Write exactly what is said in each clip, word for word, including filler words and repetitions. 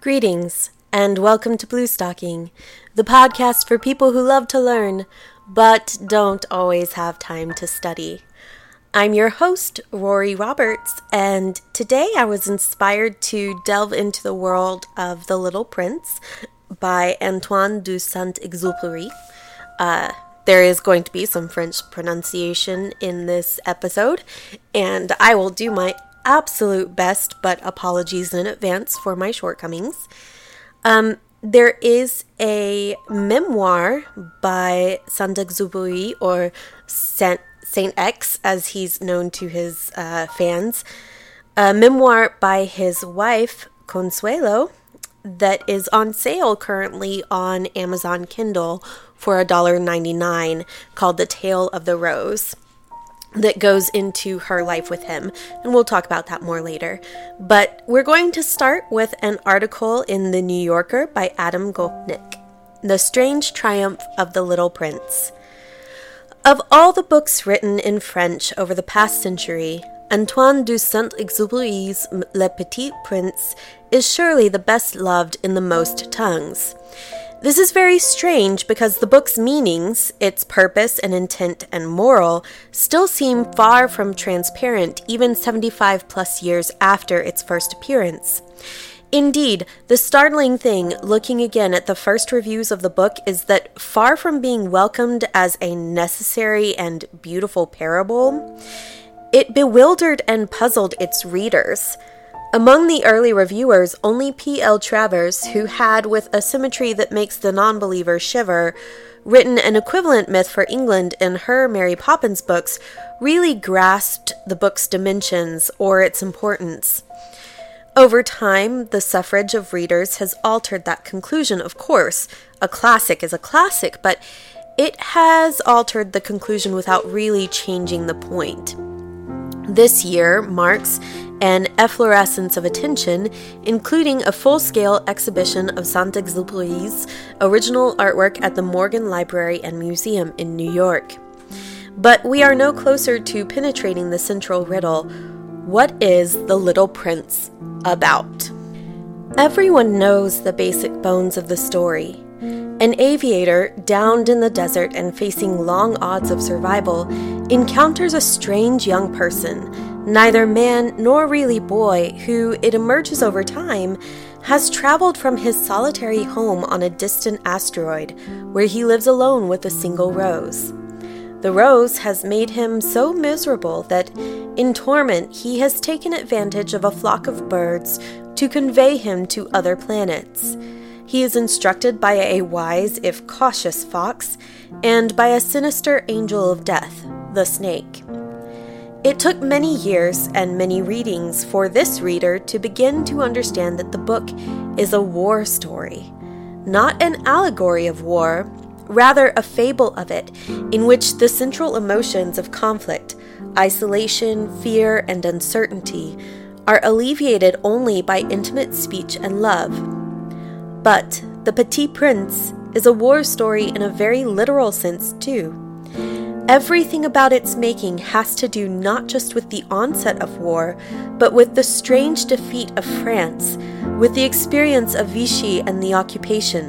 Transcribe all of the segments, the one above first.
Greetings, and welcome to Blue Stocking, the podcast for people who love to learn, but don't always have time to study. I'm your host, Rory Roberts, and today I was inspired to delve into the world of The Little Prince by Antoine de Saint-Exupéry. Uh, there is going to be some French pronunciation in this episode, and I will do my absolute best, but apologies in advance for my shortcomings. Um, there is a memoir by Sandak Zubui, or Saint, Saint X, as he's known to his uh, fans, a memoir by his wife, Consuelo, that is on sale currently on Amazon Kindle for one dollar and ninety-nine cents, called The Tale of the Rose, that goes into her life with him, and we'll talk about that more later. But we're going to start with an article in The New Yorker by Adam Gopnik, The Strange Triumph of the Little Prince. Of all the books written in French over the past century, Antoine de Saint-Exupéry's Le Petit Prince is surely the best loved in the most tongues. This is very strange because the book's meanings, its purpose and intent and moral, still seem far from transparent even seventy-five plus years after its first appearance. Indeed, the startling thing, looking again at the first reviews of the book, is that far from being welcomed as a necessary and beautiful parable, it bewildered and puzzled its readers. Among the early reviewers, only P. L. Travers, who had, with a symmetry that makes the non-believer shiver, written an equivalent myth for England in her Mary Poppins books, really grasped the book's dimensions or its importance. Over time, the suffrage of readers has altered that conclusion, of course. A classic is a classic, but it has altered the conclusion without really changing the point. This year marks an efflorescence of attention, including a full-scale exhibition of Saint-Exupéry's original artwork at the Morgan Library and Museum in New York. But we are no closer to penetrating the central riddle. What is The Little Prince about? Everyone knows the basic bones of the story. An aviator, downed in the desert and facing long odds of survival, encounters a strange young person, neither man nor really boy, who, it emerges over time, has traveled from his solitary home on a distant asteroid, where he lives alone with a single rose. The rose has made him so miserable that, in torment, he has taken advantage of a flock of birds to convey him to other planets. He is instructed by a wise, if cautious, fox, and by a sinister angel of death, the snake. It took many years and many readings for this reader to begin to understand that the book is a war story. Not an allegory of war, rather a fable of it, in which the central emotions of conflict, isolation, fear, and uncertainty are alleviated only by intimate speech and love. But The Petit Prince is a war story in a very literal sense, too. Everything about its making has to do not just with the onset of war, but with the strange defeat of France, with the experience of Vichy and the occupation.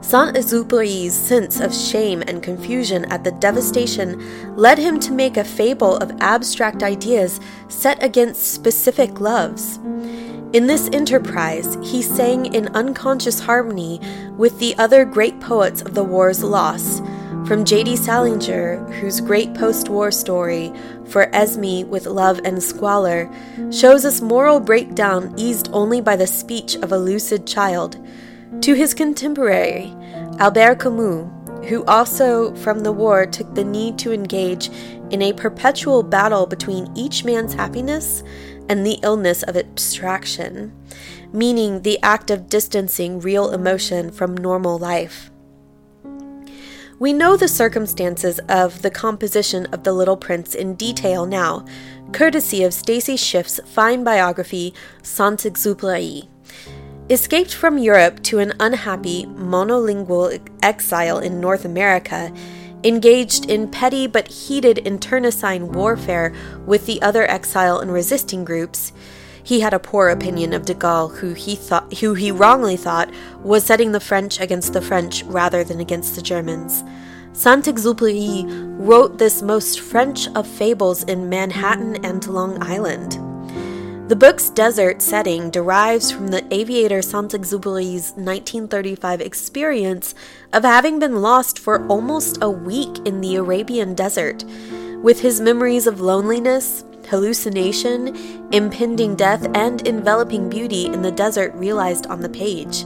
Saint-Exupéry's sense of shame and confusion at the devastation led him to make a fable of abstract ideas set against specific loves. In this enterprise, he sang in unconscious harmony with the other great poets of the war's loss, from J D Salinger, whose great post-war story, For Esme with Love and Squalor, shows us moral breakdown eased only by the speech of a lucid child, to his contemporary, Albert Camus, who also from the war took the need to engage in a perpetual battle between each man's happiness and the illness of abstraction, meaning the act of distancing real emotion from normal life. We know the circumstances of the composition of The Little Prince in detail now, courtesy of Stacy Schiff's fine biography, Saint-Exupéry. Escaped from Europe to an unhappy, monolingual exile in North America, engaged in petty but heated internecine warfare with the other exile and resisting groups, He had a poor opinion of de Gaulle, who he thought, who he wrongly thought was setting the French against the French rather than against the Germans. Saint-Exupéry wrote this most French of fables in Manhattan and Long Island. The book's desert setting derives from the aviator Saint-Exupéry's nineteen thirty-five experience of having been lost for almost a week in the Arabian desert, with his memories of loneliness, hallucination, impending death, and enveloping beauty in the desert realized on the page.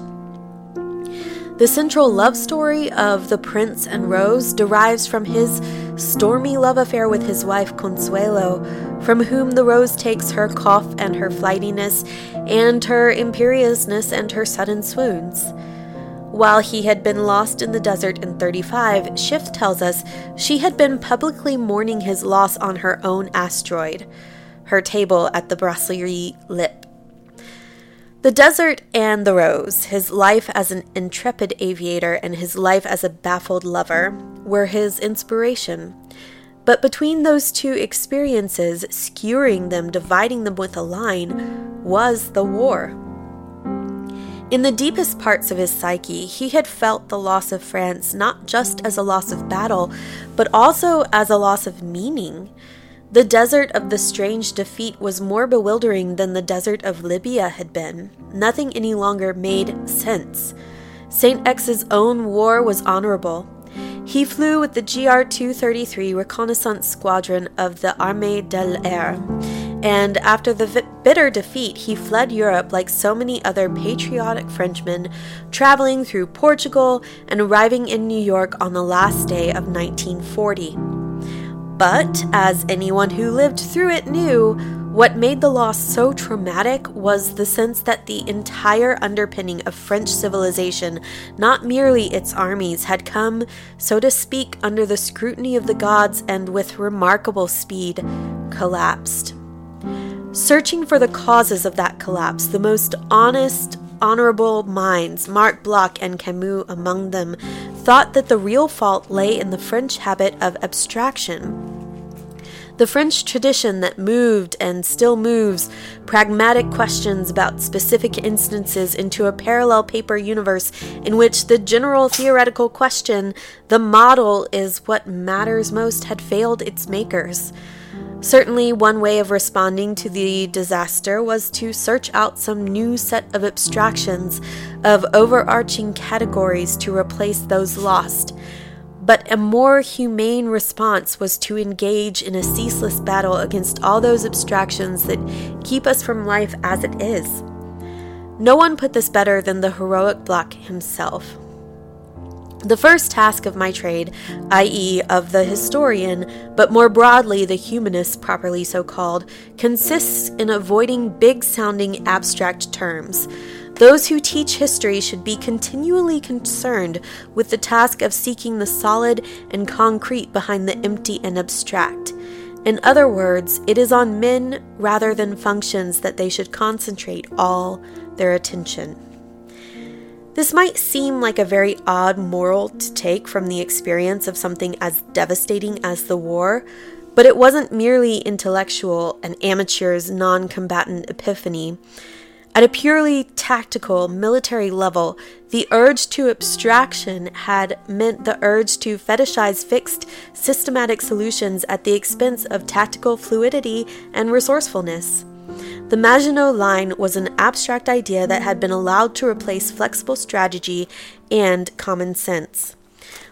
The central love story of The Prince and Rose derives from his stormy love affair with his wife Consuelo, from whom the rose takes her cough and her flightiness, and her imperiousness and her sudden swoons. While he had been lost in the desert in thirty-five, Schiff tells us she had been publicly mourning his loss on her own asteroid, her table at the Brasserie Lip. The Desert and the Rose, his life as an intrepid aviator and his life as a baffled lover, were his inspiration. But between those two experiences, skewering them, dividing them with a line, was the war. In the deepest parts of his psyche, he had felt the loss of France not just as a loss of battle, but also as a loss of meaning. The desert of the strange defeat was more bewildering than the desert of Libya had been. Nothing any longer made sense. Saint X's own war was honorable. He flew with the G R two thirty-three reconnaissance squadron of the Armée de l'Air, and after the v- bitter defeat, he fled Europe like so many other patriotic Frenchmen, traveling through Portugal and arriving in New York on the last day of nineteen forty. But, as anyone who lived through it knew, what made the loss so traumatic was the sense that the entire underpinning of French civilization, not merely its armies, had come, so to speak, under the scrutiny of the gods and, with remarkable speed, collapsed. Searching for the causes of that collapse, the most honest, honorable minds, Marc Bloch and Camus among them, thought that the real fault lay in the French habit of abstraction. The French tradition that moved and still moves pragmatic questions about specific instances into a parallel paper universe in which the general theoretical question, the model is what matters most, had failed its makers. Certainly, one way of responding to the disaster was to search out some new set of abstractions, of overarching categories to replace those lost. But a more humane response was to engage in a ceaseless battle against all those abstractions that keep us from life as it is. No one put this better than the heroic Bloch himself. The first task of my trade, that is of the historian, but more broadly the humanist properly so called, consists in avoiding big-sounding abstract terms. Those who teach history should be continually concerned with the task of seeking the solid and concrete behind the empty and abstract. In other words, it is on men rather than functions that they should concentrate all their attention. This might seem like a very odd moral to take from the experience of something as devastating as the war, but it wasn't merely intellectual, an amateur's non-combatant epiphany. At a purely tactical, military level, the urge to abstraction had meant the urge to fetishize fixed, systematic solutions at the expense of tactical fluidity and resourcefulness. The Maginot Line was an abstract idea that had been allowed to replace flexible strategy and common sense.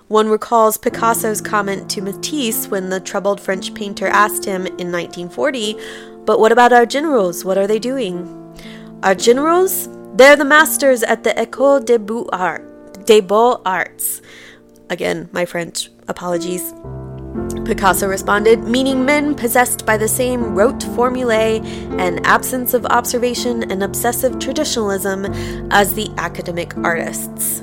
One recalls Picasso's comment to Matisse when the troubled French painter asked him in nineteen forty, "But what about our generals? What are they doing?" "Our generals? They're the masters at the École des Beaux-Arts." Again, my French apologies. Picasso responded, meaning men possessed by the same rote formulae and absence of observation and obsessive traditionalism as the academic artists.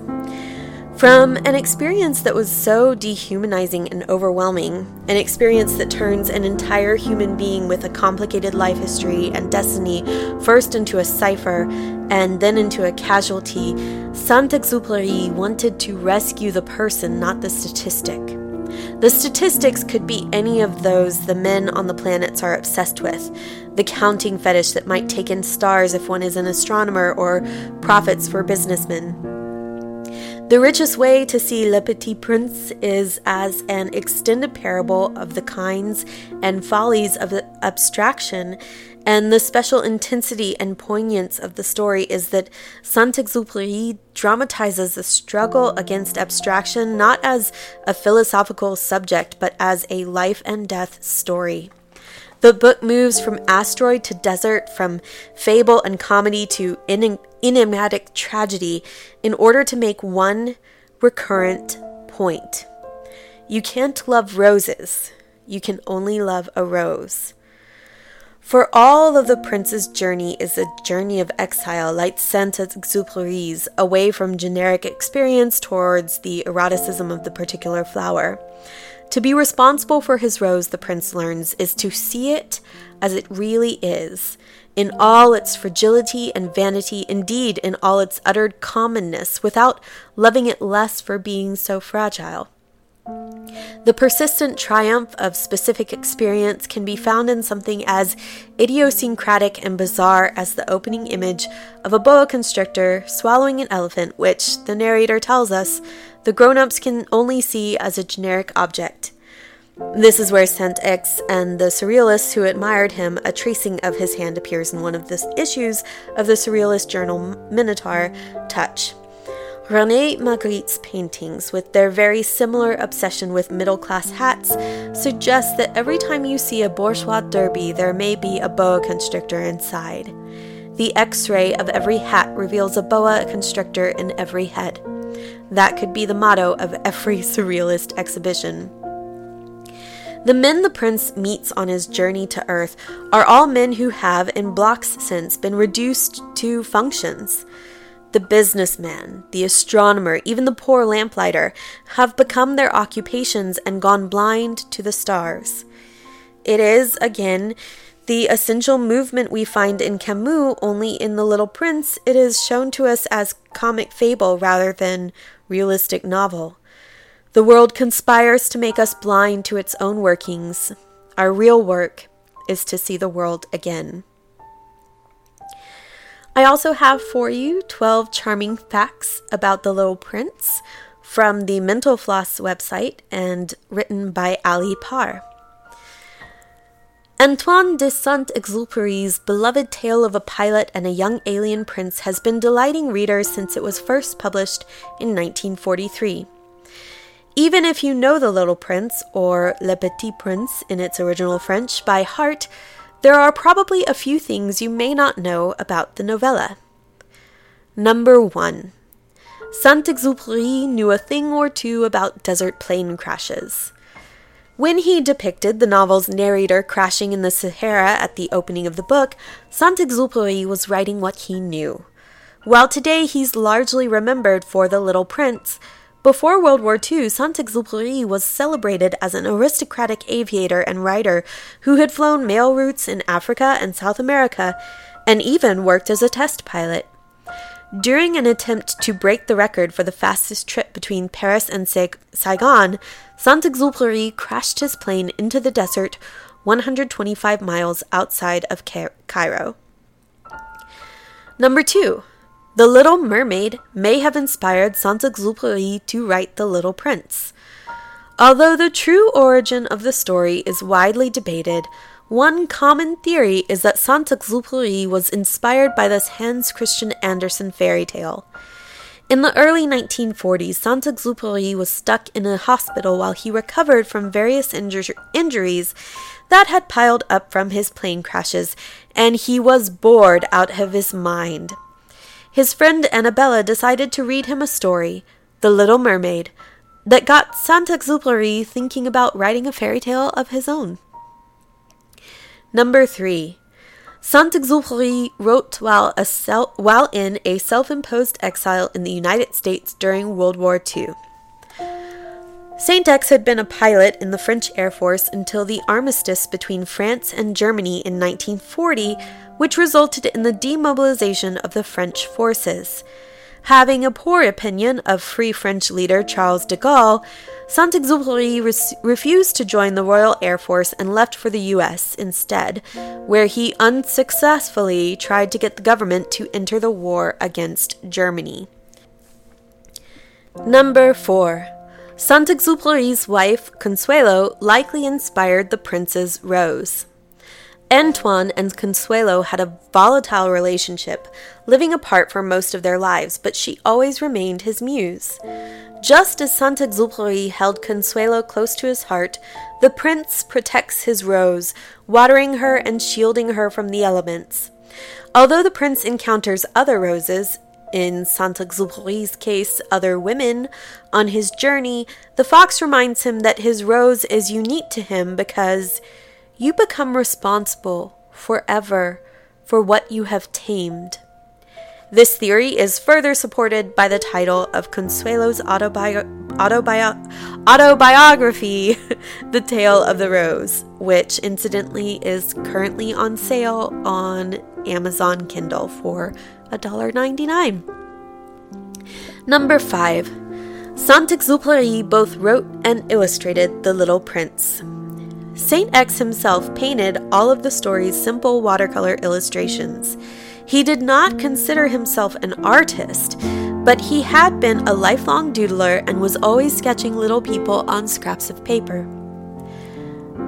From an experience that was so dehumanizing and overwhelming, an experience that turns an entire human being with a complicated life history and destiny first into a cipher and then into a casualty, Saint-Exupéry wanted to rescue the person, not the statistic. The statistics could be any of those the men on the planets are obsessed with, the counting fetish that might take in stars if one is an astronomer, or profits for businessmen. The richest way to see Le Petit Prince is as an extended parable of the kinds and follies of abstraction, and the special intensity and poignance of the story is that Saint-Exupéry dramatizes the struggle against abstraction not as a philosophical subject, but as a life and death story. The book moves from asteroid to desert, from fable and comedy to en- enigmatic tragedy, in order to make one recurrent point. You can't love roses. You can only love a rose. For all of the prince's journey is a journey of exile, like Saint-Exupéry's, away from generic experience towards the eroticism of the particular flower. To be responsible for his rose, the prince learns, is to see it as it really is, in all its fragility and vanity, indeed in all its uttered commonness, without loving it less for being so fragile. The persistent triumph of specific experience can be found in something as idiosyncratic and bizarre as the opening image of a boa constrictor swallowing an elephant, which, the narrator tells us, the grown-ups can only see as a generic object. This is where Saint X and the Surrealists who admired him, a tracing of his hand appears in one of the issues of the Surrealist journal Minotaure, touch. René Magritte's paintings, with their very similar obsession with middle-class hats, suggest that every time you see a bourgeois derby, there may be a boa constrictor inside. The X-ray of every hat reveals a boa constrictor in every head. That could be the motto of every surrealist exhibition. The men the prince meets on his journey to Earth are all men who have, in Bloch's sense, been reduced to functions. The businessman, the astronomer, even the poor lamplighter have become their occupations and gone blind to the stars. It is, again, the essential movement we find in Camus, only in The Little Prince it is shown to us as comic fable rather than realistic novel. The world conspires to make us blind to its own workings. Our real work is to see the world again. I also have for you twelve charming facts about The Little Prince from the Mental Floss website and written by Ali Parr. Antoine de Saint-Exupéry's beloved tale of a pilot and a young alien prince has been delighting readers since it was first published in nineteen forty-three. Even if you know The Little Prince, or Le Petit Prince in its original French, by heart, there are probably a few things you may not know about the novella. Number one. Saint-Exupéry knew a thing or two about desert plane crashes. When he depicted the novel's narrator crashing in the Sahara at the opening of the book, Saint-Exupéry was writing what he knew. While today he's largely remembered for The Little Prince, before World War Two, Saint-Exupéry was celebrated as an aristocratic aviator and writer who had flown mail routes in Africa and South America, and even worked as a test pilot. During an attempt to break the record for the fastest trip between Paris and Sa- Saigon, Saint-Exupéry crashed his plane into the desert one hundred twenty-five miles outside of Ca- Cairo. Number two. The Little Mermaid may have inspired Saint-Exupéry to write The Little Prince. Although the true origin of the story is widely debated, one common theory is that Saint-Exupéry was inspired by this Hans Christian Andersen fairy tale. In the early nineteen forties, Saint-Exupéry was stuck in a hospital while he recovered from various injur- injuries that had piled up from his plane crashes, and he was bored out of his mind. His friend Annabella decided to read him a story, The Little Mermaid, that got Saint-Exupéry thinking about writing a fairy tale of his own. Number three. Saint-Exupéry wrote while, a self, while in a self-imposed exile in the United States during World War Two. Saint X had been a pilot in the French Air Force until the armistice between France and Germany in nineteen forty, which resulted in the demobilization of the French forces. Having a poor opinion of Free French leader Charles de Gaulle, Saint-Exupéry re- refused to join the Royal Air Force and left for the U S instead, where he unsuccessfully tried to get the government to enter the war against Germany. Number four. Saint-Exupéry's wife, Consuelo, likely inspired the prince's rose. Antoine and Consuelo had a volatile relationship, living apart for most of their lives, but she always remained his muse. Just as Saint-Exupéry held Consuelo close to his heart, the prince protects his rose, watering her and shielding her from the elements. Although the prince encounters other roses, in Saint-Exupéry's case, other women, on his journey, the fox reminds him that his rose is unique to him because you become responsible, forever, for what you have tamed. This theory is further supported by the title of Consuelo's autobi- autobi- autobiography, The Tale of the Rose, which incidentally is currently on sale on Amazon Kindle for one dollar ninety-nine. Number five. Saint-Exupéry both wrote and illustrated The Little Prince. Saint X himself painted all of the story's simple watercolor illustrations. He did not consider himself an artist, but he had been a lifelong doodler and was always sketching little people on scraps of paper.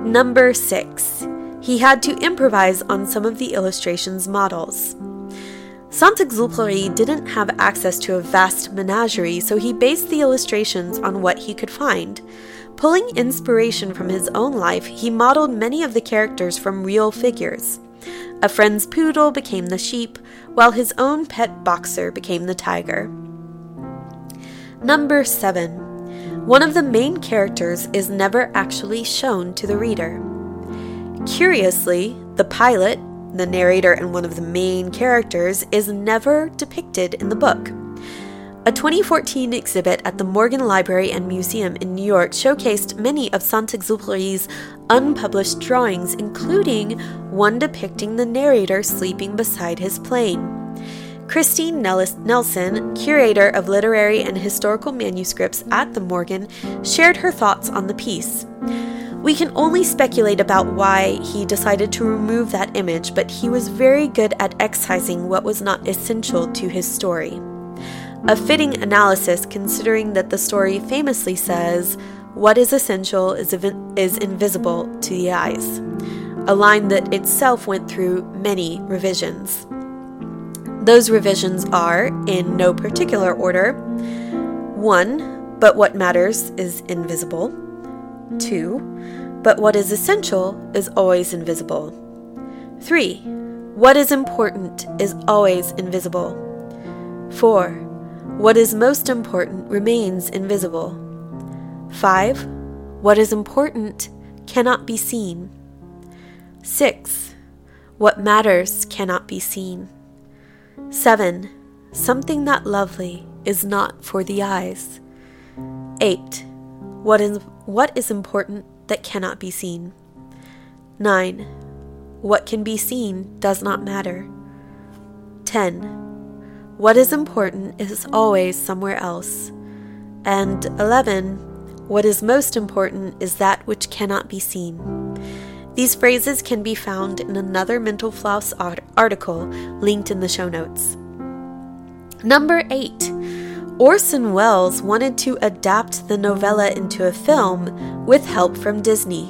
Number six. He had to improvise on some of the illustration's models. Saint-Exupéry didn't have access to a vast menagerie, so he based the illustrations on what he could find. Pulling inspiration from his own life, he modeled many of the characters from real figures. A friend's poodle became the sheep, while his own pet boxer became the tiger. Number seven. One of the main characters is never actually shown to the reader. Curiously, the pilot, the narrator and one of the main characters, is never depicted in the book. A twenty fourteen exhibit at the Morgan Library and Museum in New York showcased many of Saint-Exupéry's unpublished drawings, including one depicting the narrator sleeping beside his plane. Christine Nelson, curator of literary and historical manuscripts at the Morgan, shared her thoughts on the piece. We can only speculate about why he decided to remove that image, but he was very good at excising what was not essential to his story. A fitting analysis, considering that the story famously says, "What is essential is ev- is invisible to the eyes," a line that itself went through many revisions. Those revisions are, in no particular order: one, but what matters is invisible; two, but what is essential is always invisible; three, what is important is always invisible; four, what is most important remains invisible; five, what is important cannot be seen; six, what matters cannot be seen; seven, something that lovely is not for the eyes; eight, what is what is important that cannot be seen; nine, what can be seen does not matter; ten, what is important is always somewhere else; and eleven, what is most important is that which cannot be seen. These phrases can be found in another Mental Floss art- article linked in the show notes. Number eight. Orson Welles wanted to adapt the novella into a film with help from Disney.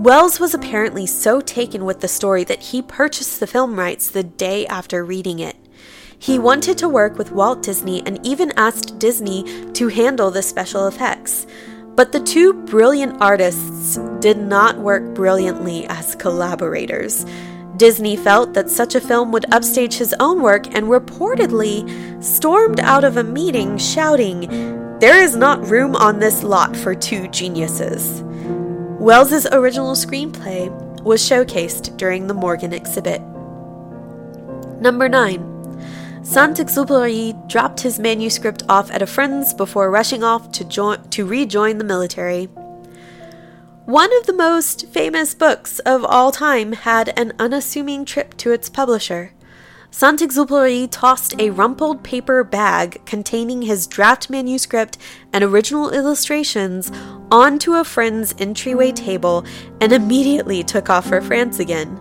Welles was apparently so taken with the story that he purchased the film rights the day after reading it. He wanted to work with Walt Disney and even asked Disney to handle the special effects. But the two brilliant artists did not work brilliantly as collaborators. Disney felt that such a film would upstage his own work and reportedly stormed out of a meeting shouting, "There is not room on this lot for two geniuses." Wells's original screenplay was showcased during the Morgan exhibit. Number nine. Saint-Exupéry dropped his manuscript off at a friend's before rushing off to jo- to rejoin the military. One of the most famous books of all time had an unassuming trip to its publisher. Saint-Exupéry tossed a rumpled paper bag containing his draft manuscript and original illustrations onto a friend's entryway table and immediately took off for France again.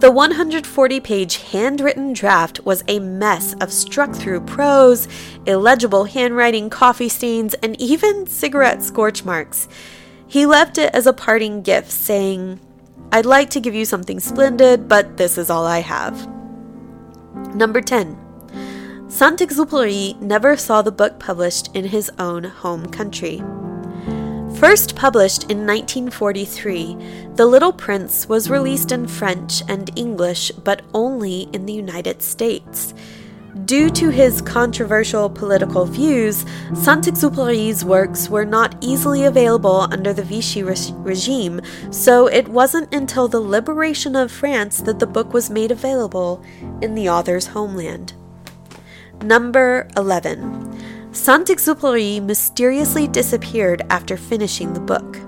The one hundred forty page handwritten draft was a mess of struck-through prose, illegible handwriting, coffee stains, and even cigarette scorch marks. He left it as a parting gift, saying, "I'd like to give you something splendid, but this is all I have." Number ten. Saint-Exupéry never saw the book published in his own home country. First published in nineteen forty-three, The Little Prince was released in French and English, but only in the United States. Due to his controversial political views, Saint-Exupéry's works were not easily available under the Vichy re- regime, so it wasn't until the liberation of France that the book was made available in the author's homeland. Number eleven. Saint-Exupéry mysteriously disappeared after finishing the book.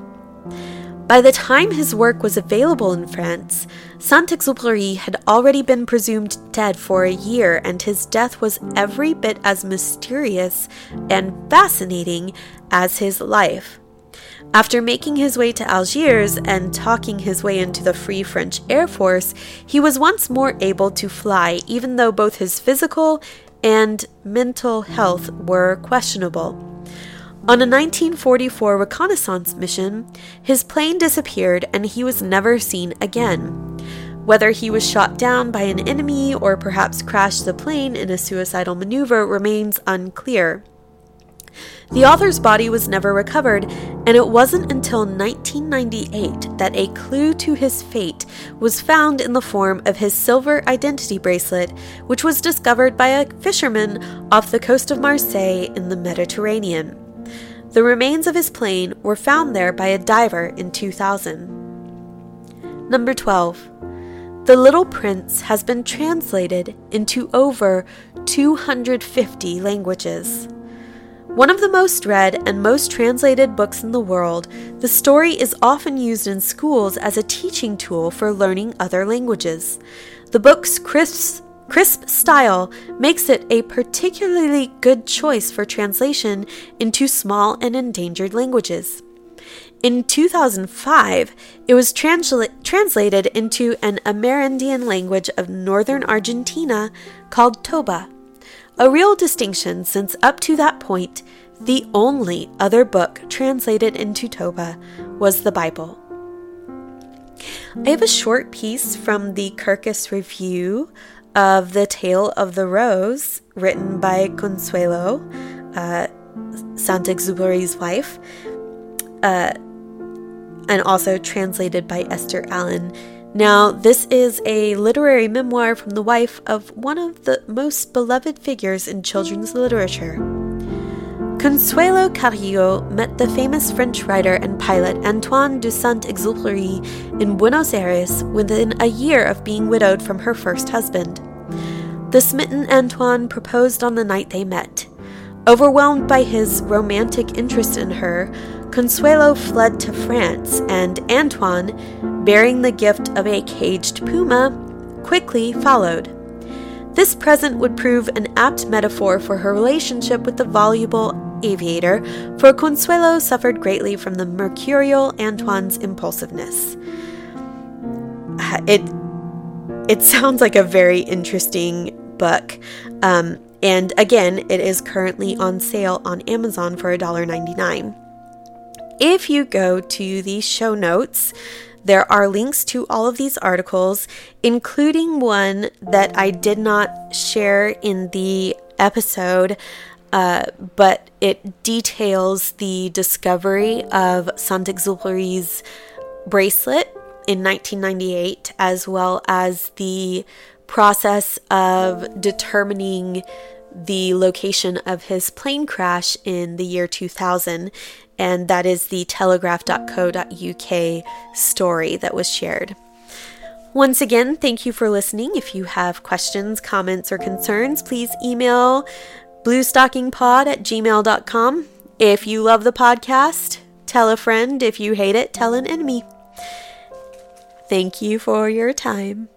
By the time his work was available in France, Saint-Exupéry had already been presumed dead for a year, and his death was every bit as mysterious and fascinating as his life. After making his way to Algiers and talking his way into the Free French Air Force, he was once more able to fly, even though both his physical and mental health were questionable. On a nineteen forty-four reconnaissance mission, his plane disappeared and he was never seen again. Whether he was shot down by an enemy or perhaps crashed the plane in a suicidal maneuver remains unclear. The author's body was never recovered, and it wasn't until nineteen ninety-eight that a clue to his fate was found in the form of his silver identity bracelet, which was discovered by a fisherman off the coast of Marseille in the Mediterranean. The remains of his plane were found there by a diver in two thousand. Number twelve. The Little Prince has been translated into over two hundred fifty languages. One of the most read and most translated books in the world, the story is often used in schools as a teaching tool for learning other languages. The book's crisp, crisp style makes it a particularly good choice for translation into small and endangered languages. In two thousand five, it was transla- translated into an Amerindian language of northern Argentina called Toba. A real distinction, since up to that point, the only other book translated into Toba was the Bible. I have a short piece from the Kirkus Review of The Tale of the Rose, written by Consuelo, uh, Saint-Exupéry's wife, uh, and also translated by Esther Allen. Now, this is a literary memoir from the wife of one of the most beloved figures in children's literature. Consuelo Carrillo met the famous French writer and pilot Antoine de Saint-Exupéry in Buenos Aires within a year of being widowed from her first husband. The smitten Antoine proposed on the night they met. Overwhelmed by his romantic interest in her, Consuelo fled to France, and Antoine, bearing the gift of a caged puma, quickly followed. This present would prove an apt metaphor for her relationship with the voluble aviator, for Consuelo suffered greatly from the mercurial Antoine's impulsiveness. It it sounds like a very interesting book, um, and again, it is currently on sale on Amazon for one dollar ninety-nine. If you go to the show notes, there are links to all of these articles, including one that I did not share in the episode, uh, but it details the discovery of Saint-Exupéry's bracelet in nineteen ninety-eight, as well as the process of determining the location of his plane crash in the year two thousand, and that is the telegraph dot co dot U K story that was shared. Once again, thank you for listening. If you have questions, comments, or concerns, please email bluestockingpod at gmail dot com. If you love the podcast, tell a friend. If you hate it, tell an enemy. Thank you for your time.